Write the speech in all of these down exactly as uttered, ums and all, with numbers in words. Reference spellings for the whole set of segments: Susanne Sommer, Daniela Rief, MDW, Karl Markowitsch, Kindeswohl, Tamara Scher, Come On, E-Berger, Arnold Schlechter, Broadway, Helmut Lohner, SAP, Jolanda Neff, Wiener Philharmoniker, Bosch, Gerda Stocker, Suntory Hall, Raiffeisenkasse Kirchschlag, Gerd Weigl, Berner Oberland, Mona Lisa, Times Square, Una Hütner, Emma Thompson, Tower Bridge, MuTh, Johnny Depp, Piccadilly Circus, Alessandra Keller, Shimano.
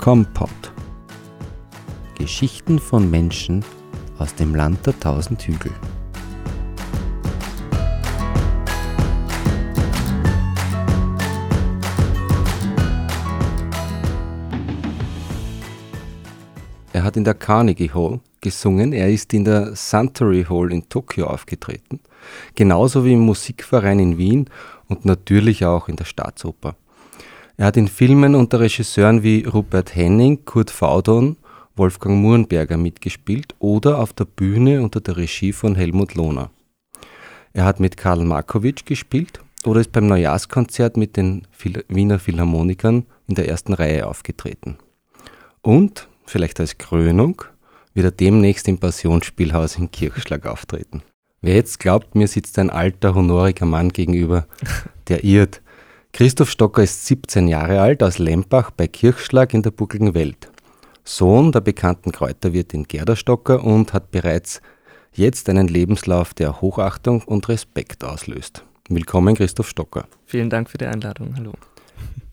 Kompott. Geschichten von Menschen aus dem Land der tausend Hügel. Er hat in der Carnegie Hall gesungen, er ist in der Suntory Hall in Tokio aufgetreten, genauso wie im Musikverein in Wien und natürlich auch in der Staatsoper. Er hat in Filmen unter Regisseuren wie Rupert Henning, Kurt Faudon, Wolfgang Murnberger mitgespielt oder auf der Bühne unter der Regie von Helmut Lohner. Er hat mit Karl Markowitsch gespielt oder ist beim Neujahrskonzert mit den Wiener Philharmonikern in der ersten Reihe aufgetreten. Und, vielleicht als Krönung, wird er demnächst im Passionsspielhaus in Kirchschlag auftreten. Wer jetzt glaubt, mir sitzt ein alter, honoriger Mann gegenüber, der irrt. Christoph Stocker ist siebzehn Jahre alt, aus Lempach bei Kirchschlag in der Buckligen Welt. Sohn der bekannten Kräuterwirtin Gerda Stocker und hat bereits jetzt einen Lebenslauf, der Hochachtung und Respekt auslöst. Willkommen, Christoph Stocker. Vielen Dank für die Einladung. Hallo.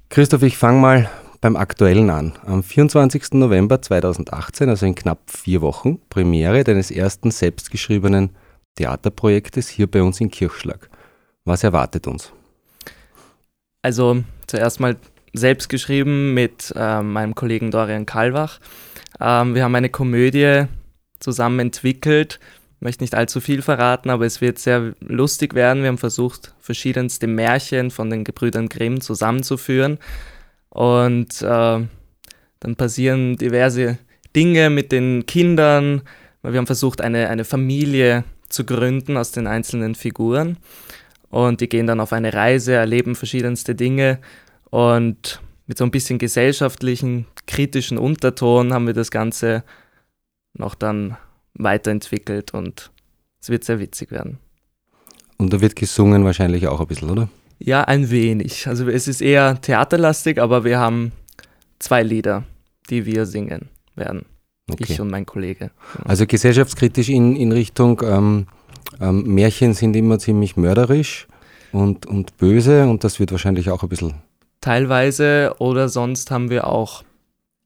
Christoph, ich fange mal beim Aktuellen an. Am vierundzwanzigsten November zweitausendachtzehn, also in knapp vier Wochen, Premiere deines ersten selbstgeschriebenen Theaterprojektes hier bei uns in Kirchschlag. Was erwartet uns? Also zuerst mal selbst geschrieben mit äh, meinem Kollegen Dorian Kalwach. Ähm, wir haben eine Komödie zusammen entwickelt. Ich möchte nicht allzu viel verraten, aber es wird sehr lustig werden. Wir haben versucht, verschiedenste Märchen von den Gebrüdern Grimm zusammenzuführen. Und äh, dann passieren diverse Dinge mit den Kindern. Wir haben versucht, eine, eine Familie zu gründen aus den einzelnen Figuren. Und die gehen dann auf eine Reise, erleben verschiedenste Dinge. Und mit so ein bisschen gesellschaftlichen, kritischen Unterton haben wir das Ganze noch dann weiterentwickelt. Und es wird sehr witzig werden. Und da wird gesungen wahrscheinlich auch ein bisschen, oder? Ja, ein wenig. Also es ist eher theaterlastig, aber wir haben zwei Lieder, die wir singen werden. Okay. Ich und mein Kollege. Genau. Also gesellschaftskritisch in, in Richtung ähm, ähm, Märchen sind immer ziemlich mörderisch und, und böse und das wird wahrscheinlich auch ein bisschen... Teilweise oder sonst haben wir auch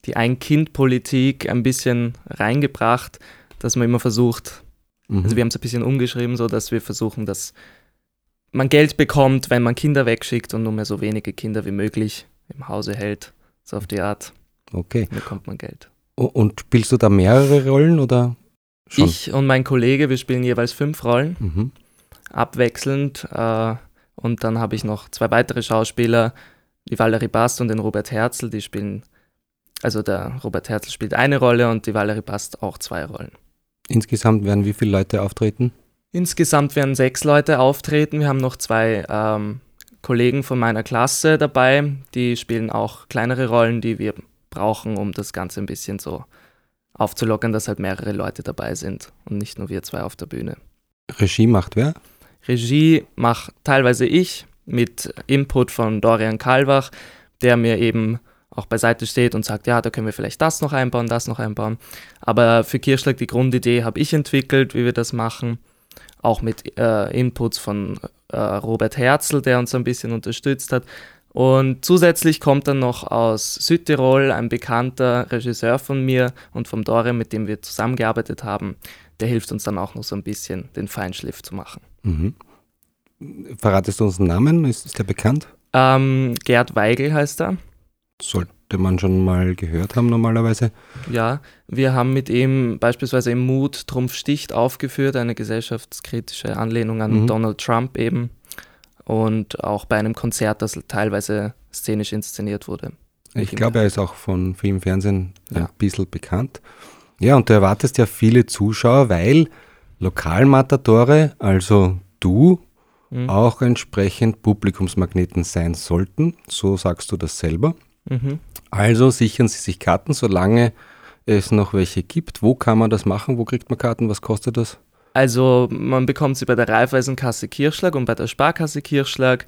die Ein-Kind-Politik ein bisschen reingebracht, dass man immer versucht, mhm. also wir haben es ein bisschen umgeschrieben, so dass wir versuchen, dass man Geld bekommt, wenn man Kinder wegschickt und nur mehr so wenige Kinder wie möglich im Hause hält, so auf die Art. Okay. Bekommt man Geld. Und spielst du da mehrere Rollen oder schon? Ich und mein Kollege, wir spielen jeweils fünf Rollen, mhm. abwechselnd äh, und dann habe ich noch zwei weitere Schauspieler, die Valerie Bast und den Robert Herzl, die spielen, also der Robert Herzl spielt eine Rolle und die Valerie Bast auch zwei Rollen. Insgesamt werden wie viele Leute auftreten? Insgesamt werden sechs Leute auftreten. Wir haben noch zwei ähm, Kollegen von meiner Klasse dabei. Die spielen auch kleinere Rollen, die wir brauchen, um das Ganze ein bisschen so aufzulockern, dass halt mehrere Leute dabei sind und nicht nur wir zwei auf der Bühne. Regie macht wer? Regie macht teilweise ich mit Input von Dorian Kalwach, der mir eben auch beiseite steht und sagt, ja, da können wir vielleicht das noch einbauen, das noch einbauen. Aber für Kirchschlag die Grundidee habe ich entwickelt, wie wir das machen. Auch mit äh, Inputs von äh, Robert Herzl, der uns ein bisschen unterstützt hat. Und zusätzlich kommt dann noch aus Südtirol ein bekannter Regisseur von mir und vom Dorian, mit dem wir zusammengearbeitet haben. Der hilft uns dann auch noch so ein bisschen, den Feinschliff zu machen. Mhm. Verratest du uns den Namen? Ist, ist der bekannt? Ähm, Gerd Weigl heißt er. Sollte man schon mal gehört haben normalerweise. Ja, wir haben mit ihm beispielsweise im MuTh Trumpf sticht aufgeführt, eine gesellschaftskritische Anlehnung an mhm. Donald Trump eben und auch bei einem Konzert, das teilweise szenisch inszeniert wurde. Ich glaube, er ist auch von Film, Fernsehen ja. ein bisschen bekannt. Ja, und du erwartest ja viele Zuschauer, weil Lokalmatadore, also du, mhm. auch entsprechend Publikumsmagneten sein sollten. So sagst du das selber. Mhm. Also sichern Sie sich Karten, solange es noch welche gibt. Wo kann man das machen? Wo kriegt man Karten? Was kostet das? Also man bekommt sie bei der Raiffeisenkasse Kirchschlag und bei der Sparkasse Kirchschlag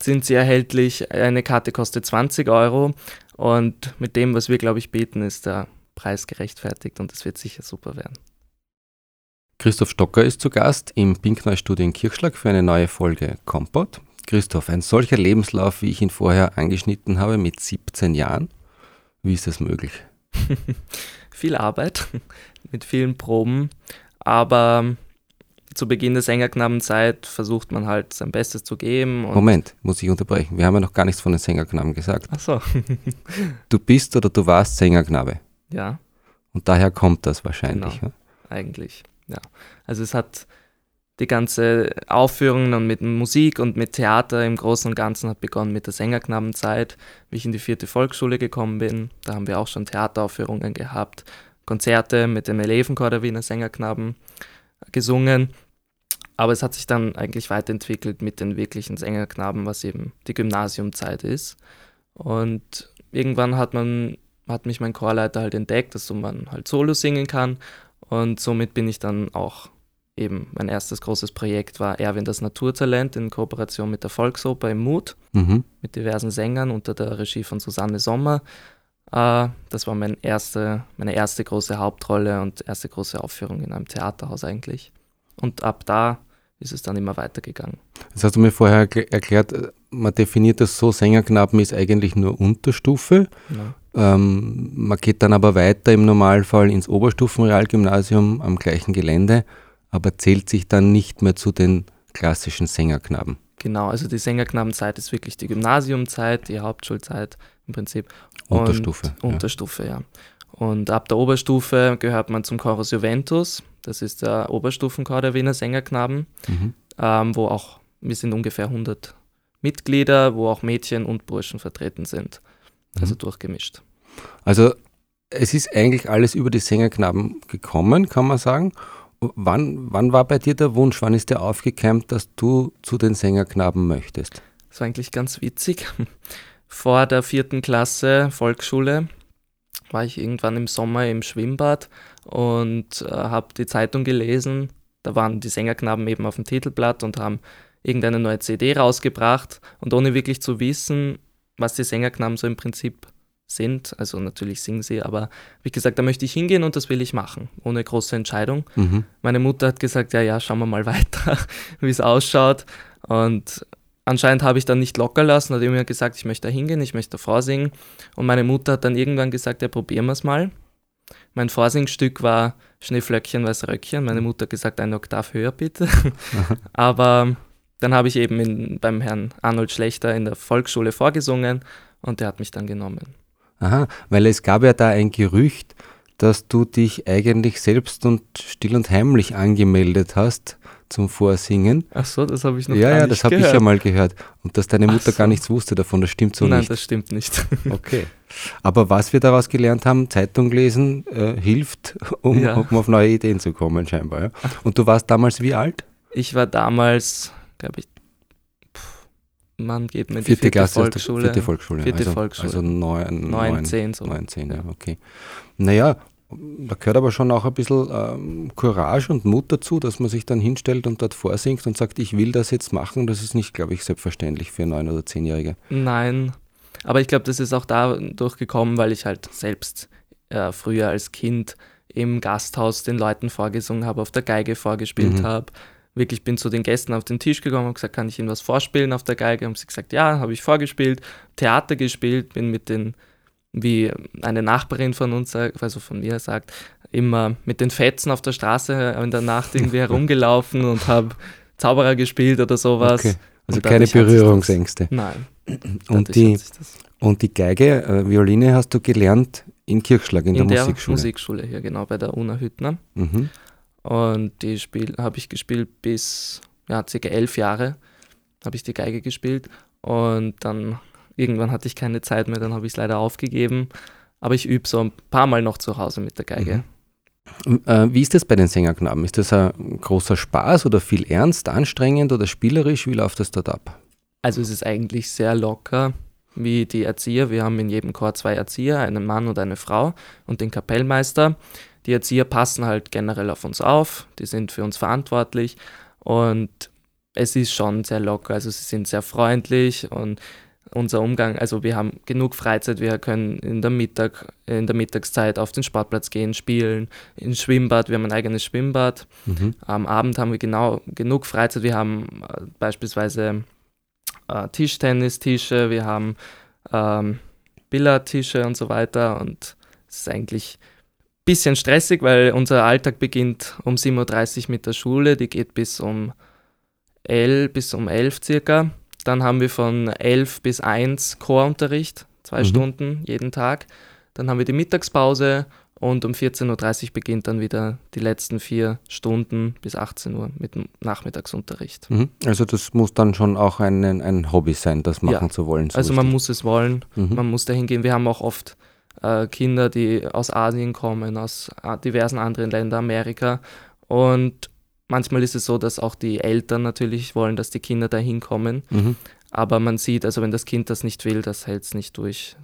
sind sie erhältlich. Eine Karte kostet zwanzig Euro und mit dem, was wir, glaube ich, bieten, ist der Preis gerechtfertigt und es wird sicher super werden. Christoph Stocker ist zu Gast im Pinkneu-Studio in Kirchschlag für eine neue Folge Kompott. Christoph, ein solcher Lebenslauf, wie ich ihn vorher angeschnitten habe, mit siebzehn Jahren, Wie ist das möglich? Viel Arbeit mit vielen Proben, aber zu Beginn der Sängerknabenzeit versucht man halt sein Bestes zu geben. Und Moment, muss ich unterbrechen. Wir haben ja noch gar nichts von den Sängerknaben gesagt. Ach so. Du bist oder du warst Sängerknabe. Ja. Und daher kommt das wahrscheinlich. Genau. Eigentlich, ja. Also es hat die ganze Aufführung und mit Musik und mit Theater im Großen und Ganzen hat begonnen mit der Sängerknabenzeit. Wie ich in die vierte Volksschule gekommen bin, da haben wir auch schon Theateraufführungen gehabt, Konzerte mit dem Elevenchor der Wiener Sängerknaben gesungen. Aber es hat sich dann eigentlich weiterentwickelt mit den wirklichen Sängerknaben, was eben die Gymnasiumzeit ist. Und irgendwann hat man, hat mich mein Chorleiter halt entdeckt, dass man halt Solo singen kann. Und somit bin ich dann auch eben, mein erstes großes Projekt war Erwin das Naturtalent in Kooperation mit der Volksoper im MuTh, mhm. mit diversen Sängern unter der Regie von Susanne Sommer. Uh, das war mein erste, meine erste große Hauptrolle und erste große Aufführung in einem Theaterhaus eigentlich. Und ab da ist es dann immer weitergegangen. Das hast du mir vorher erklärt, man definiert das so, Sängerknaben ist eigentlich nur Unterstufe. Ja. Ähm, man geht dann aber weiter im Normalfall ins Oberstufenrealgymnasium am gleichen Gelände, aber zählt sich dann nicht mehr zu den klassischen Sängerknaben. Genau, also die Sängerknabenzeit ist wirklich die Gymnasiumzeit, die Hauptschulzeit im Prinzip. Und Unterstufe. Ja. Unterstufe, ja. Und ab der Oberstufe gehört man zum Chorus Juventus, das ist der Oberstufenchor der Wiener Sängerknaben, mhm. ähm, wo auch, wir sind ungefähr hundert Mitglieder, wo auch Mädchen und Burschen vertreten sind, also mhm. durchgemischt. Also es ist eigentlich alles über die Sängerknaben gekommen, kann man sagen. Wann, wann war bei dir der Wunsch, wann ist der aufgekeimt, dass du zu den Sängerknaben möchtest? Das war eigentlich ganz witzig. Vor der vierten Klasse Volksschule war ich irgendwann im Sommer im Schwimmbad und äh, habe die Zeitung gelesen. Da waren die Sängerknaben eben auf dem Titelblatt und haben irgendeine neue C D rausgebracht. Und ohne wirklich zu wissen, was die Sängerknaben so im Prinzip sind, also natürlich singen sie, aber wie gesagt, da möchte ich hingehen und das will ich machen, ohne große Entscheidung. Mhm. Meine Mutter hat gesagt, ja, ja, schauen wir mal weiter, wie es ausschaut. Und anscheinend habe ich dann nicht locker lassen, hat immer gesagt, ich möchte da hingehen, ich möchte da vorsingen. Und meine Mutter hat dann irgendwann gesagt, ja, probieren wir es mal. Mein Vorsingstück war Schneeflöckchen, Weißröckchen. Meine Mutter hat gesagt, eine Oktav höher bitte. Aber dann habe ich eben in, beim Herrn Arnold Schlechter in der Volksschule vorgesungen und der hat mich dann genommen. Aha, weil es gab ja da ein Gerücht, dass du dich eigentlich selbst und still und heimlich angemeldet hast zum Vorsingen. Ach so, das habe ich noch ja, gar ja, nicht gehört. Ja, ja, das habe ich ja mal gehört. Und dass deine Mutter so. Gar nichts wusste davon, das stimmt so Nein, nicht. Nein, das stimmt nicht. Okay. Aber was wir daraus gelernt haben, Zeitung lesen, äh, hilft, um, ja. um auf neue Ideen zu kommen scheinbar. Ja? Und du warst damals wie alt? Ich war damals, glaube ich, man geht mit vierte, vierte Klasse Volksschule. Vierte Volksschule, vierte also, Volksschule. Also neun, neun, zehn. So. Neun, zehn, ja, okay. Naja, da gehört aber schon auch ein bisschen ähm, Courage und Mut dazu, dass man sich dann hinstellt und dort vorsingt und sagt, ich will das jetzt machen. Das ist nicht, glaube ich, selbstverständlich für neun- oder zehnjährige. Nein, aber ich glaube, das ist auch dadurch gekommen, weil ich halt selbst äh, früher als Kind im Gasthaus den Leuten vorgesungen habe, auf der Geige vorgespielt mhm. habe. Wirklich bin zu den Gästen auf den Tisch gekommen und gesagt, kann ich Ihnen was vorspielen auf der Geige? Haben sie gesagt, ja, habe ich vorgespielt, Theater gespielt, bin mit den, wie eine Nachbarin von uns, also von mir sagt, immer mit den Fetzen auf der Straße in der Nacht irgendwie herumgelaufen und habe Zauberer gespielt oder sowas. Okay. Also keine Berührungsängste. Nein. Und die, und die Geige, äh, Violine hast du gelernt in Kirchschlag, in, in der, der Musikschule? In der Musikschule, ja genau, bei der Una Hütner. Mhm. Und die habe ich gespielt bis, ja, circa elf Jahre habe ich die Geige gespielt. Und dann irgendwann hatte ich keine Zeit mehr, dann habe ich es leider aufgegeben. Aber ich übe so ein paar Mal noch zu Hause mit der Geige. Mhm. Äh, wie ist das bei den Sängerknaben? Ist das ein großer Spaß oder viel ernst, anstrengend oder spielerisch? Wie läuft das dort ab? Also es ist eigentlich sehr locker, wie die Erzieher. Wir haben in jedem Chor zwei Erzieher, einen Mann und eine Frau und den Kapellmeister. Die Erzieher passen halt generell auf uns auf, die sind für uns verantwortlich und es ist schon sehr locker, also sie sind sehr freundlich und unser Umgang, also wir haben genug Freizeit, wir können in der, Mittag, in der Mittagszeit auf den Sportplatz gehen, spielen, ins Schwimmbad, wir haben ein eigenes Schwimmbad, mhm. am Abend haben wir genau genug Freizeit, wir haben beispielsweise äh, Tischtennistische, wir haben ähm, Billardtische und so weiter. Und es ist eigentlich ein bisschen stressig, weil unser Alltag beginnt um sieben Uhr dreißig mit der Schule. Die geht bis um elf, bis um elf circa. Dann haben wir von elf bis eins Chorunterricht, zwei mhm. Stunden jeden Tag. Dann haben wir die Mittagspause und um vierzehn Uhr dreißig beginnt dann wieder die letzten vier Stunden bis achtzehn Uhr mit dem Nachmittagsunterricht. Mhm. Also das muss dann schon auch ein, ein Hobby sein, das machen ja. zu wollen. So also man muss es wollen, mhm. man muss dahin gehen. Wir haben auch oft äh, Kinder, die aus Asien kommen, aus diversen anderen Ländern, Amerika. Und manchmal ist es so, dass auch die Eltern natürlich wollen, dass die Kinder dahin kommen. Mhm. Aber man sieht, also wenn das Kind das nicht will, das hält es nicht durch.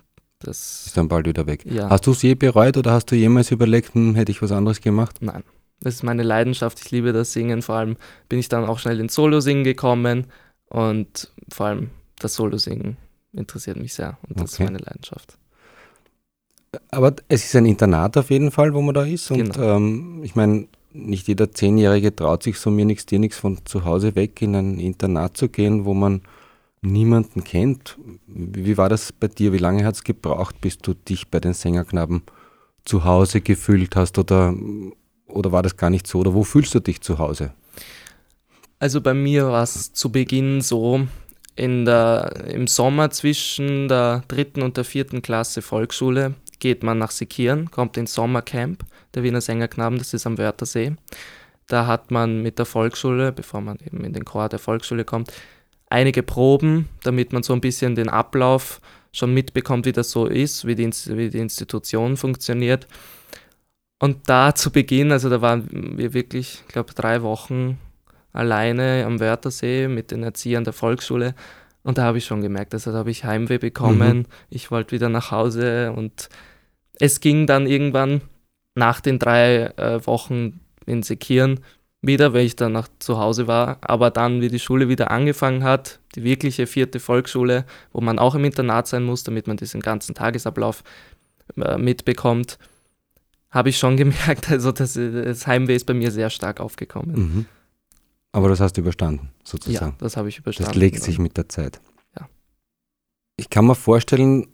Das ist dann bald wieder weg. Ja. Hast du es je bereut oder hast du jemals überlegt, hm, hätte ich was anderes gemacht? Nein, das ist meine Leidenschaft. Ich liebe das Singen. Vor allem bin ich dann auch schnell ins Solosingen gekommen. Und vor allem das Solosingen interessiert mich sehr. Und das okay. ist meine Leidenschaft. Aber es ist ein Internat auf jeden Fall, wo man da ist. Und genau. ähm, ich meine... Nicht jeder Zehnjährige traut sich so mir nichts, dir nichts von zu Hause weg in ein Internat zu gehen, wo man niemanden kennt. Wie war das bei dir? Wie lange hat es gebraucht, bis du dich bei den Sängerknaben zu Hause gefühlt hast? Oder, oder war das gar nicht so? Oder wo fühlst du dich zu Hause? Also bei mir war es zu Beginn so, in der, im Sommer zwischen der dritten und der vierten Klasse Volksschule geht man nach Sekieren, kommt ins Sommercamp der Wiener Sängerknaben, das ist am Wörthersee. Da hat man mit der Volksschule, bevor man eben in den Chor der Volksschule kommt, einige Proben, damit man so ein bisschen den Ablauf schon mitbekommt, wie das so ist, wie die, wie die Institution funktioniert. Und da zu Beginn, also da waren wir wirklich, ich glaube, drei Wochen alleine am Wörthersee mit den Erziehern der Volksschule. Und da habe ich schon gemerkt, also da habe ich Heimweh bekommen. Mhm. Ich wollte wieder nach Hause und es ging dann irgendwann nach den drei äh, Wochen in Sekieren wieder, weil ich dann nach zu Hause war. Aber dann, wie die Schule wieder angefangen hat, die wirkliche vierte Volksschule, wo man auch im Internat sein muss, damit man diesen ganzen Tagesablauf äh, mitbekommt, habe ich schon gemerkt, also das, das Heimweh ist bei mir sehr stark aufgekommen. Mhm. Aber das hast du überstanden, sozusagen. Ja, das habe ich überstanden. Das legt sich mit der Zeit. Ja. Ich kann mir vorstellen,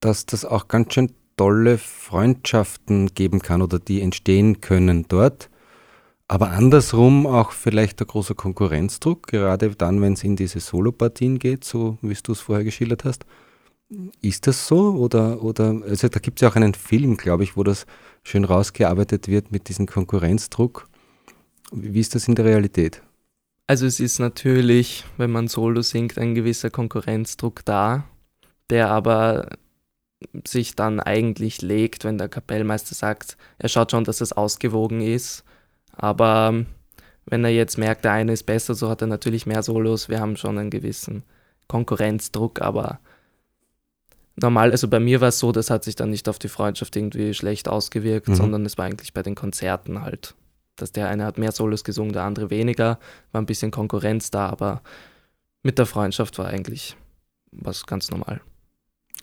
dass das auch ganz schön tolle Freundschaften geben kann oder die entstehen können dort, aber andersrum auch vielleicht der große Konkurrenzdruck, gerade dann, wenn es in diese Solopartien geht, so wie du es vorher geschildert hast. Ist das so? Oder, oder also da gibt es ja auch einen Film, glaube ich, wo das schön rausgearbeitet wird mit diesem Konkurrenzdruck. Wie ist das in der Realität? Also es ist natürlich, wenn man Solo singt, ein gewisser Konkurrenzdruck da, der aber sich dann eigentlich legt, wenn der Kapellmeister sagt, er schaut schon, dass es ausgewogen ist, aber wenn er jetzt merkt, der eine ist besser, so hat er natürlich mehr Solos, wir haben schon einen gewissen Konkurrenzdruck, aber normal, also bei mir war es so, das hat sich dann nicht auf die Freundschaft irgendwie schlecht ausgewirkt, mhm. sondern es war eigentlich bei den Konzerten halt, dass der eine hat mehr Solos gesungen, der andere weniger, war ein bisschen Konkurrenz da, aber mit der Freundschaft war eigentlich was ganz normal.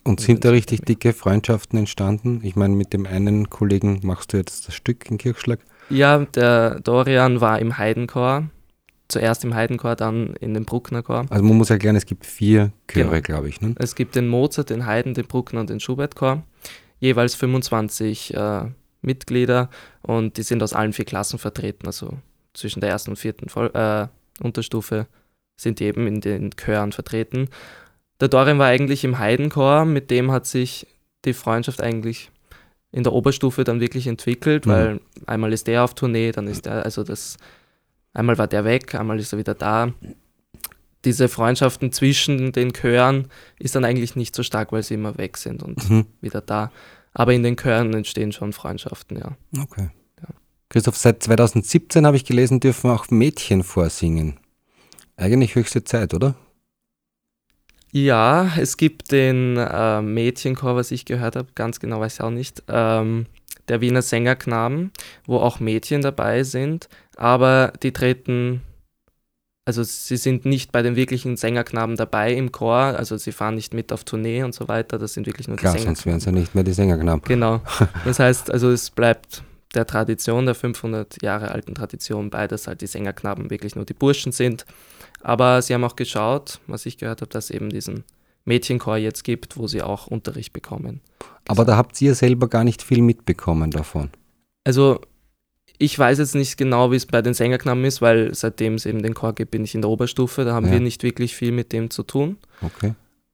Und sind da richtig dicke Freundschaften entstanden? Ich meine, mit dem einen Kollegen machst du jetzt das Stück in Kirchschlag? Ja, der Dorian war im Haydn-Chor. Zuerst im Haydn-Chor, dann in dem Bruckner-Chor. Also man muss erklären, es gibt vier Chöre, genau. glaube ich. Ne? Es gibt den Mozart, den Haydn, den Bruckner und den Schubert-Chor. Jeweils fünfundzwanzig äh, Mitglieder und die sind aus allen vier Klassen vertreten. Also zwischen der ersten und vierten Voll- äh, Unterstufe sind die eben in den Chören vertreten. Der Dorian war eigentlich im Haydn-Chor, mit dem hat sich die Freundschaft eigentlich in der Oberstufe dann wirklich entwickelt, mhm. weil einmal ist der auf Tournee, dann ist der, also das, einmal war der weg, einmal ist er wieder da. Diese Freundschaften zwischen den Chören ist dann eigentlich nicht so stark, weil sie immer weg sind und mhm. wieder da. Aber in den Chören entstehen schon Freundschaften, ja. Okay. Ja. Christoph, seit zweitausendsiebzehn habe ich gelesen, dürfen auch Mädchen vorsingen. Eigentlich höchste Zeit, oder? Ja, es gibt den äh, Mädchenchor, was ich gehört habe, ganz genau weiß ich auch nicht, ähm, der Wiener Sängerknaben, wo auch Mädchen dabei sind, aber die treten, also sie sind nicht bei den wirklichen Sängerknaben dabei im Chor, also sie fahren nicht mit auf Tournee und so weiter, das sind wirklich nur die Sängerknaben. Klar, sonst wären sie nicht mehr die Sängerknaben. Genau, das heißt, also es bleibt der Tradition, der fünfhundert Jahre alten Tradition bei, dass halt die Sängerknaben wirklich nur die Burschen sind. Aber sie haben auch geschaut, was ich gehört habe, dass es eben diesen Mädchenchor jetzt gibt, wo sie auch Unterricht bekommen. Aber da habt ihr selber gar nicht viel mitbekommen davon. Also ich weiß jetzt nicht genau, wie es bei den Sängerknaben ist, weil seitdem es eben den Chor gibt, bin ich in der Oberstufe. Da haben ja. wir nicht wirklich viel mit dem zu tun. Okay.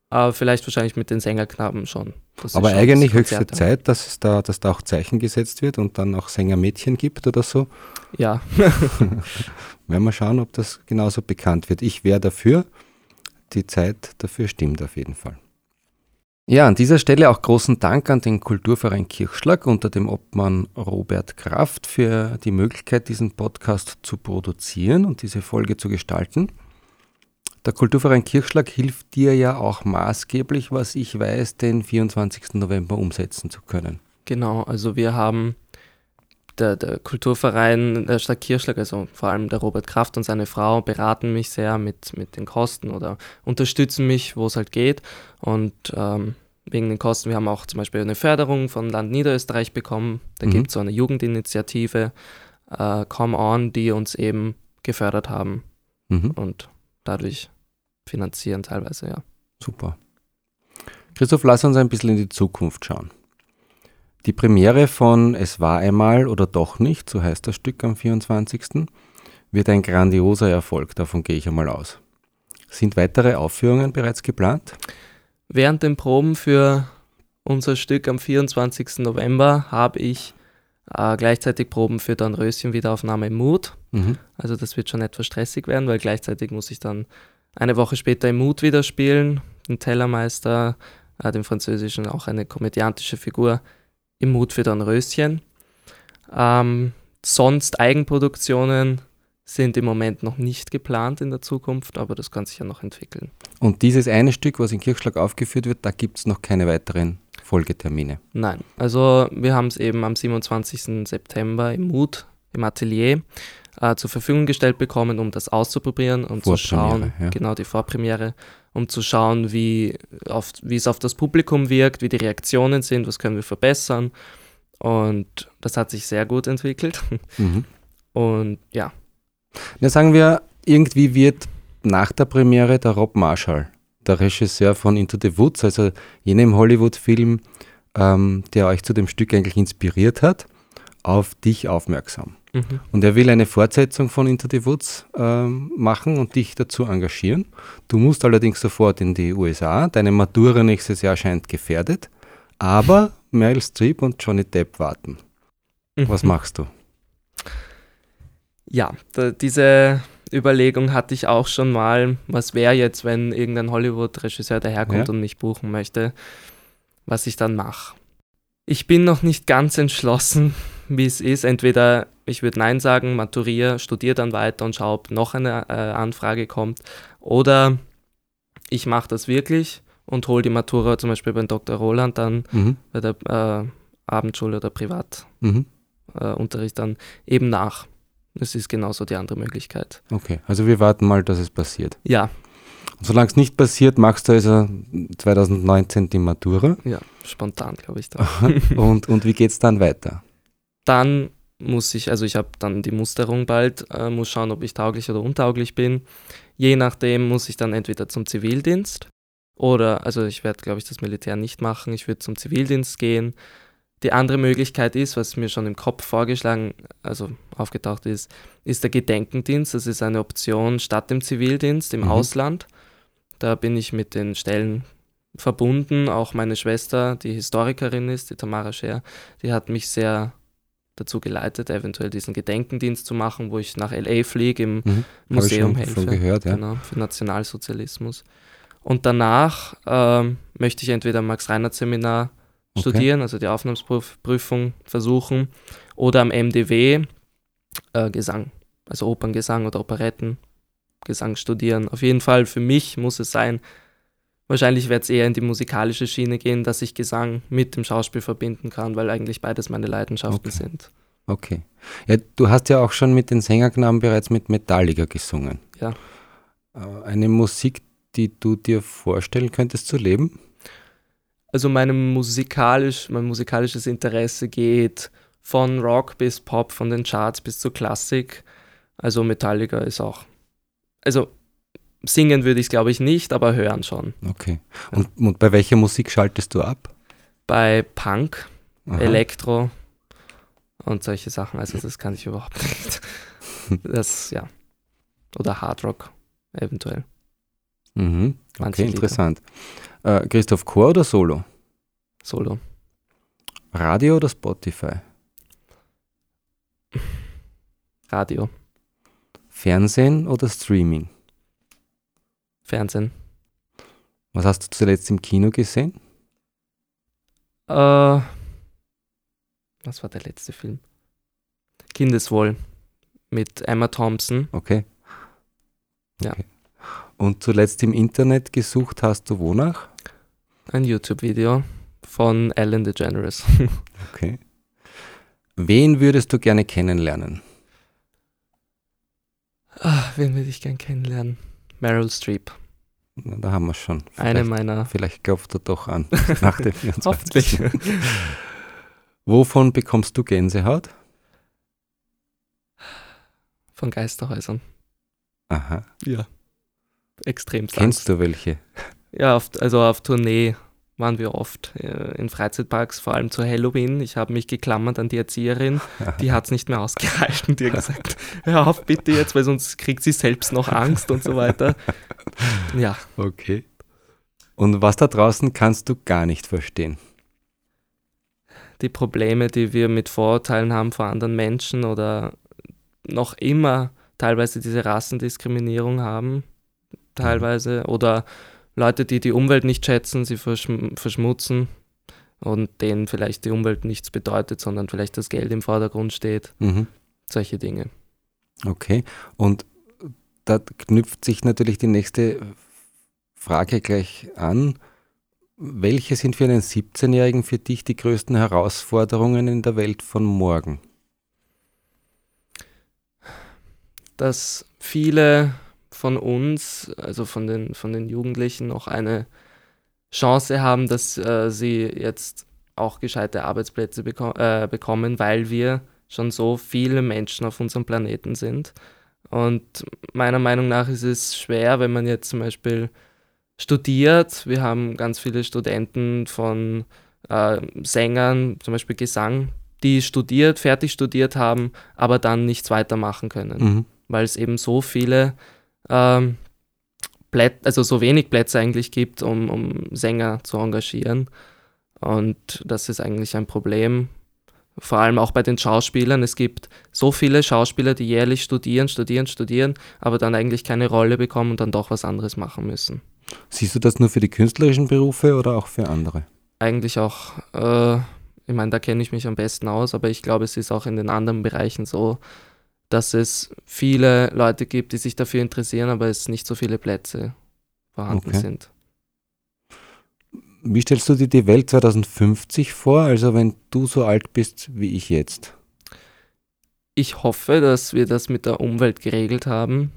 Aber vielleicht wahrscheinlich mit den Sängerknaben schon. Aber schon eigentlich höchste Zeit, dass, es da, dass da auch Zeichen gesetzt wird und dann auch Sängermädchen gibt oder so. Ja. Werden wir schauen, ob das genauso bekannt wird. Ich wäre dafür. Die Zeit dafür stimmt auf jeden Fall. Ja, an dieser Stelle auch großen Dank an den Kulturverein Kirchschlag unter dem Obmann Robert Kraft für die Möglichkeit, diesen Podcast zu produzieren und diese Folge zu gestalten. Der Kulturverein Kirchschlag hilft dir ja auch maßgeblich, was ich weiß, den vierundzwanzigsten November umsetzen zu können. Genau, also wir haben, der, der Kulturverein der Stadt Kirchschlag, also vor allem der Robert Kraft und seine Frau, beraten mich sehr mit, mit den Kosten oder unterstützen mich, wo es halt geht. Und ähm, wegen den Kosten, wir haben auch zum Beispiel eine Förderung vom Land Niederösterreich bekommen. Da mhm. gibt es so eine Jugendinitiative, äh, Come On, die uns eben gefördert haben mhm. und dadurch finanzieren teilweise, ja. Super. Christoph, lass uns ein bisschen in die Zukunft schauen. Die Premiere von Es war einmal oder doch nicht, so heißt das Stück am vierundzwanzigsten, wird ein grandioser Erfolg, davon gehe ich einmal aus. Sind weitere Aufführungen bereits geplant? Während den Proben für unser Stück am vierundzwanzigsten November habe ich äh, gleichzeitig Proben für Dornröschen Wiederaufnahme im MuTh. Mhm. Also das wird schon etwas stressig werden, weil gleichzeitig muss ich dann eine Woche später im MuTh wieder spielen, den Tellermeister, äh, den französischen, auch eine komödiantische Figur im MuTh für Dornröschen. Ähm, sonst Eigenproduktionen sind im Moment noch nicht geplant in der Zukunft, aber das kann sich ja noch entwickeln. Und dieses eine Stück, was in Kirchschlag aufgeführt wird, da gibt es noch keine weiteren Folgetermine? Nein, also wir haben es eben am siebenundzwanzigsten September im MuTh, im Atelier, äh, zur Verfügung gestellt bekommen, um das auszuprobieren und zu schauen, ja. genau die Vorpremiere, um zu schauen, wie, auf, wie es auf das Publikum wirkt, wie die Reaktionen sind, was können wir verbessern. Und das hat sich sehr gut entwickelt. Mhm. Und ja. Na, sagen wir, irgendwie wird nach der Premiere der Rob Marshall, der Regisseur von Into the Woods, also jenem Hollywood-Film, ähm, der euch zu dem Stück eigentlich inspiriert hat, auf dich aufmerksam. Mhm. Und er will eine Fortsetzung von Into the Woods ähm, machen und dich dazu engagieren. Du musst allerdings sofort in die U S A. Deine Matura nächstes Jahr scheint gefährdet. Aber Meryl Streep und Johnny Depp warten. Mhm. Was machst du? Ja, da, diese Überlegung hatte ich auch schon mal. Was wäre jetzt, wenn irgendein Hollywood-Regisseur daherkommt ja. und mich buchen möchte? Was ich dann mache? Ich bin noch nicht ganz entschlossen, wie es ist. Entweder ich würde Nein sagen, maturiere, studiere dann weiter und schaue, ob noch eine äh, Anfrage kommt. Oder ich mache das wirklich und hole die Matura zum Beispiel beim Doktor Roland dann mhm. bei der äh, Abendschule oder Privatunterricht mhm. äh, dann eben nach. Das ist genauso die andere Möglichkeit. Okay, also wir warten mal, dass es passiert. Ja. Und solange es nicht passiert, machst du also zwanzig neunzehn die Matura. Ja, spontan, glaube ich. Da. und, und wie geht es dann weiter? Dann muss ich, also ich habe dann die Musterung bald, äh, muss schauen, ob ich tauglich oder untauglich bin. Je nachdem muss ich dann entweder zum Zivildienst oder, also ich werde, glaube ich, das Militär nicht machen, ich würde zum Zivildienst gehen. Die andere Möglichkeit ist, was mir schon im Kopf vorgeschlagen, also aufgetaucht ist, ist der Gedenkendienst. Das ist eine Option statt dem Zivildienst im mhm. Ausland. Da bin ich mit den Stellen verbunden. Auch meine Schwester, die Historikerin ist, die Tamara Scher, die hat mich sehr dazu geleitet, eventuell diesen Gedenkendienst zu machen, wo ich nach L A fliege, im mhm. Museum helfe. Habe ich schon gehört, ja. Genau, für Nationalsozialismus. Und danach ähm, möchte ich entweder Max-Reinhardt-Seminar okay. studieren, also die Aufnahmeprüfung versuchen, oder am M D W äh, Gesang, also Operngesang oder Operettengesang studieren. Auf jeden Fall, für mich muss es sein, wahrscheinlich wird es eher in die musikalische Schiene gehen, dass ich Gesang mit dem Schauspiel verbinden kann, weil eigentlich beides meine Leidenschaften okay. sind. Okay. Ja, du hast ja auch schon mit den Sängerknaben bereits mit Metallica gesungen. Ja. Eine Musik, die du dir vorstellen könntest zu leben? Also meine musikalisch, mein musikalisches Interesse geht von Rock bis Pop, von den Charts bis zur Klassik. Also Metallica ist auch... Also Singen würde ich es, glaube ich, nicht, aber hören schon. Okay. Und, ja. und bei welcher Musik schaltest du ab? Bei Punk, Aha. Elektro und solche Sachen. Also das kann ich überhaupt nicht. Das, ja. Oder Hardrock eventuell. Mhm. Okay, interessant. Äh, Christoph, Chor oder Solo? Solo. Radio oder Spotify? Radio. Fernsehen oder Streaming? Fernsehen. Was hast du zuletzt im Kino gesehen? Äh, was war der letzte Film? Kindeswohl mit Emma Thompson. Okay. Ja. Okay. Und zuletzt im Internet gesucht hast du wonach? Ein YouTube-Video von Ellen DeGeneres. Okay. Wen würdest du gerne kennenlernen? Ach, wen würde ich gerne kennenlernen? Meryl Streep. Na, da haben wir schon. Vielleicht, Eine meiner. Vielleicht klopft er doch an. Nach dem vierundzwanzigsten Hoffentlich. Wovon bekommst du Gänsehaut? Von Geisterhäusern. Aha. Ja. Extrem. Kennst du welche? Ja, auf, also auf Tournee waren wir oft äh, in Freizeitparks, vor allem zu Halloween. Ich habe mich geklammert an die Erzieherin, die hat es nicht mehr ausgehalten. Die hat gesagt, hör auf bitte jetzt, weil sonst kriegt sie selbst noch Angst und so weiter. Ja. Okay. Und was da draußen kannst du gar nicht verstehen? Die Probleme, die wir mit Vorurteilen haben vor anderen Menschen oder noch immer teilweise diese Rassendiskriminierung haben, teilweise, mhm. oder Leute, die die Umwelt nicht schätzen, sie verschm- verschmutzen und denen vielleicht die Umwelt nichts bedeutet, sondern vielleicht das Geld im Vordergrund steht. Mhm. Solche Dinge. Okay, und da knüpft sich natürlich die nächste Frage gleich an. Welche sind für einen siebzehnjährigen für dich die größten Herausforderungen in der Welt von morgen? Dass viele von uns, also von den, von den Jugendlichen, noch eine Chance haben, dass äh, sie jetzt auch gescheite Arbeitsplätze beko- äh, bekommen, weil wir schon so viele Menschen auf unserem Planeten sind. Und meiner Meinung nach ist es schwer, wenn man jetzt zum Beispiel studiert. Wir haben ganz viele Studenten von äh, Sängern, zum Beispiel Gesang, die studiert, fertig studiert haben, aber dann nichts weitermachen können, mhm. weil es eben so viele Ähm, Plät- also so wenig Plätze eigentlich gibt, um, um Sänger zu engagieren, und das ist eigentlich ein Problem, vor allem auch bei den Schauspielern. Es gibt so viele Schauspieler, die jährlich studieren, studieren, studieren, aber dann eigentlich keine Rolle bekommen und dann doch was anderes machen müssen. Siehst du das nur für die künstlerischen Berufe oder auch für andere? Eigentlich auch, äh, ich meine, da kenne ich mich am besten aus, aber ich glaube, es ist auch in den anderen Bereichen so, dass es viele Leute gibt, die sich dafür interessieren, aber es nicht so viele Plätze vorhanden okay. sind. Wie stellst du dir die Welt zweitausendfünfzig vor, also wenn du so alt bist wie ich jetzt? Ich hoffe, dass wir das mit der Umwelt geregelt haben,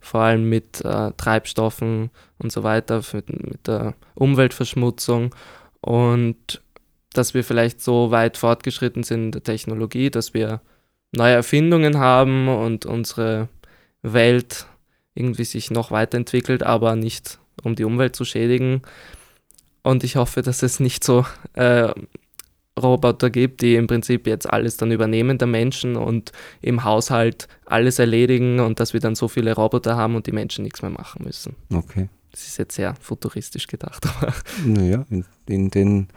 vor allem mit äh, Treibstoffen und so weiter, mit, mit der Umweltverschmutzung, und dass wir vielleicht so weit fortgeschritten sind in der Technologie, dass wir neue Erfindungen haben und unsere Welt irgendwie sich noch weiterentwickelt, aber nicht um die Umwelt zu schädigen. Und ich hoffe, dass es nicht so äh, Roboter gibt, die im Prinzip jetzt alles dann übernehmen der Menschen und im Haushalt alles erledigen, und dass wir dann so viele Roboter haben und die Menschen nichts mehr machen müssen. Okay. Das ist jetzt sehr futuristisch gedacht. Aber naja, in, in den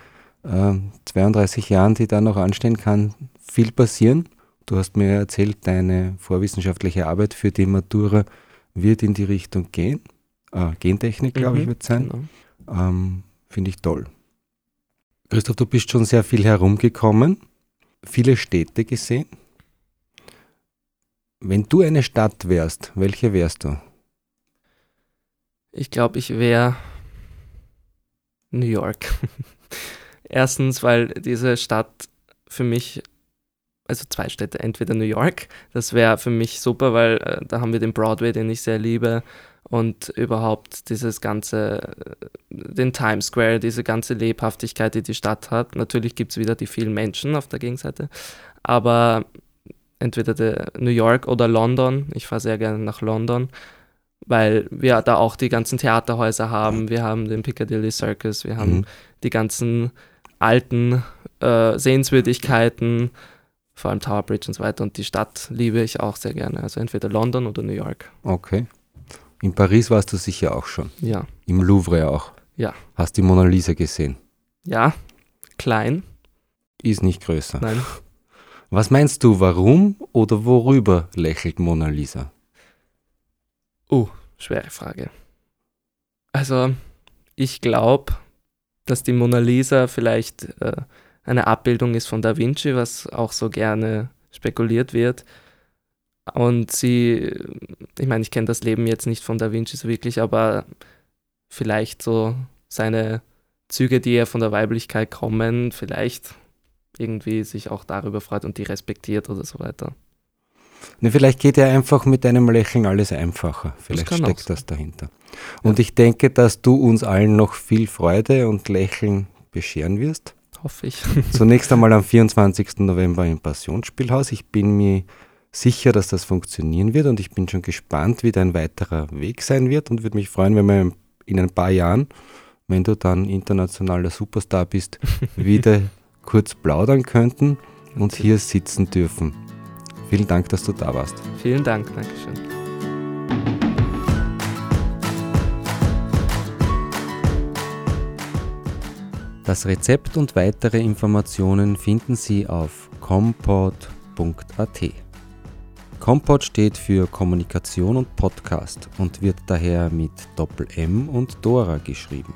äh, zweiunddreißig Jahren, die da noch anstehen, kann viel passieren. Du hast mir erzählt, deine vorwissenschaftliche Arbeit für die Matura wird in die Richtung Gen, äh, Gentechnik, glaube mhm, ich, wird es sein. Genau. Ähm, finde ich toll. Christoph, du bist schon sehr viel herumgekommen, viele Städte gesehen. Wenn du eine Stadt wärst, welche wärst du? Ich glaube, ich wäre New York. Erstens, weil diese Stadt für mich... Also zwei Städte, entweder New York, das wäre für mich super, weil äh, da haben wir den Broadway, den ich sehr liebe, und überhaupt dieses ganze, den Times Square, diese ganze Lebhaftigkeit, die die Stadt hat. Natürlich gibt es wieder die vielen Menschen auf der Gegenseite, aber entweder New York oder London, ich fahre sehr gerne nach London, weil wir da auch die ganzen Theaterhäuser haben, wir haben den Piccadilly Circus, wir haben mhm. die ganzen alten äh, Sehenswürdigkeiten, vor allem Tower Bridge und so weiter, und die Stadt liebe ich auch sehr gerne, also entweder London oder New York. Okay. In Paris warst du sicher auch schon. Ja. Im Louvre auch. Ja. Hast die Mona Lisa gesehen? Ja, klein. Ist nicht größer. Nein. Was meinst du, warum oder worüber lächelt Mona Lisa? Oh, schwere Frage. Also, ich glaube, dass die Mona Lisa vielleicht äh, eine Abbildung ist von Da Vinci, was auch so gerne spekuliert wird. Und sie, ich meine, ich kenne das Leben jetzt nicht von Da Vinci so wirklich, aber vielleicht so seine Züge, die eher von der Weiblichkeit kommen, vielleicht irgendwie sich auch darüber freut und die respektiert oder so weiter. Ne, vielleicht geht ja einfach mit einem Lächeln alles einfacher. Vielleicht das steckt das dahinter. Und ja. ich denke, dass du uns allen noch viel Freude und Lächeln bescheren wirst. Hoffe ich. Zunächst einmal am vierundzwanzigsten November im Passionsspielhaus. Ich bin mir sicher, dass das funktionieren wird und ich bin schon gespannt, wie dein weiterer Weg sein wird und würde mich freuen, wenn wir in ein paar Jahren, wenn du dann internationaler Superstar bist, wieder kurz plaudern könnten und hier sitzen dürfen. Vielen Dank, dass du da warst. Vielen Dank, Dankeschön. Das Rezept und weitere Informationen finden Sie auf kompot punkt at. Kompot steht für Kommunikation und Podcast und wird daher mit Doppel M und Dora geschrieben.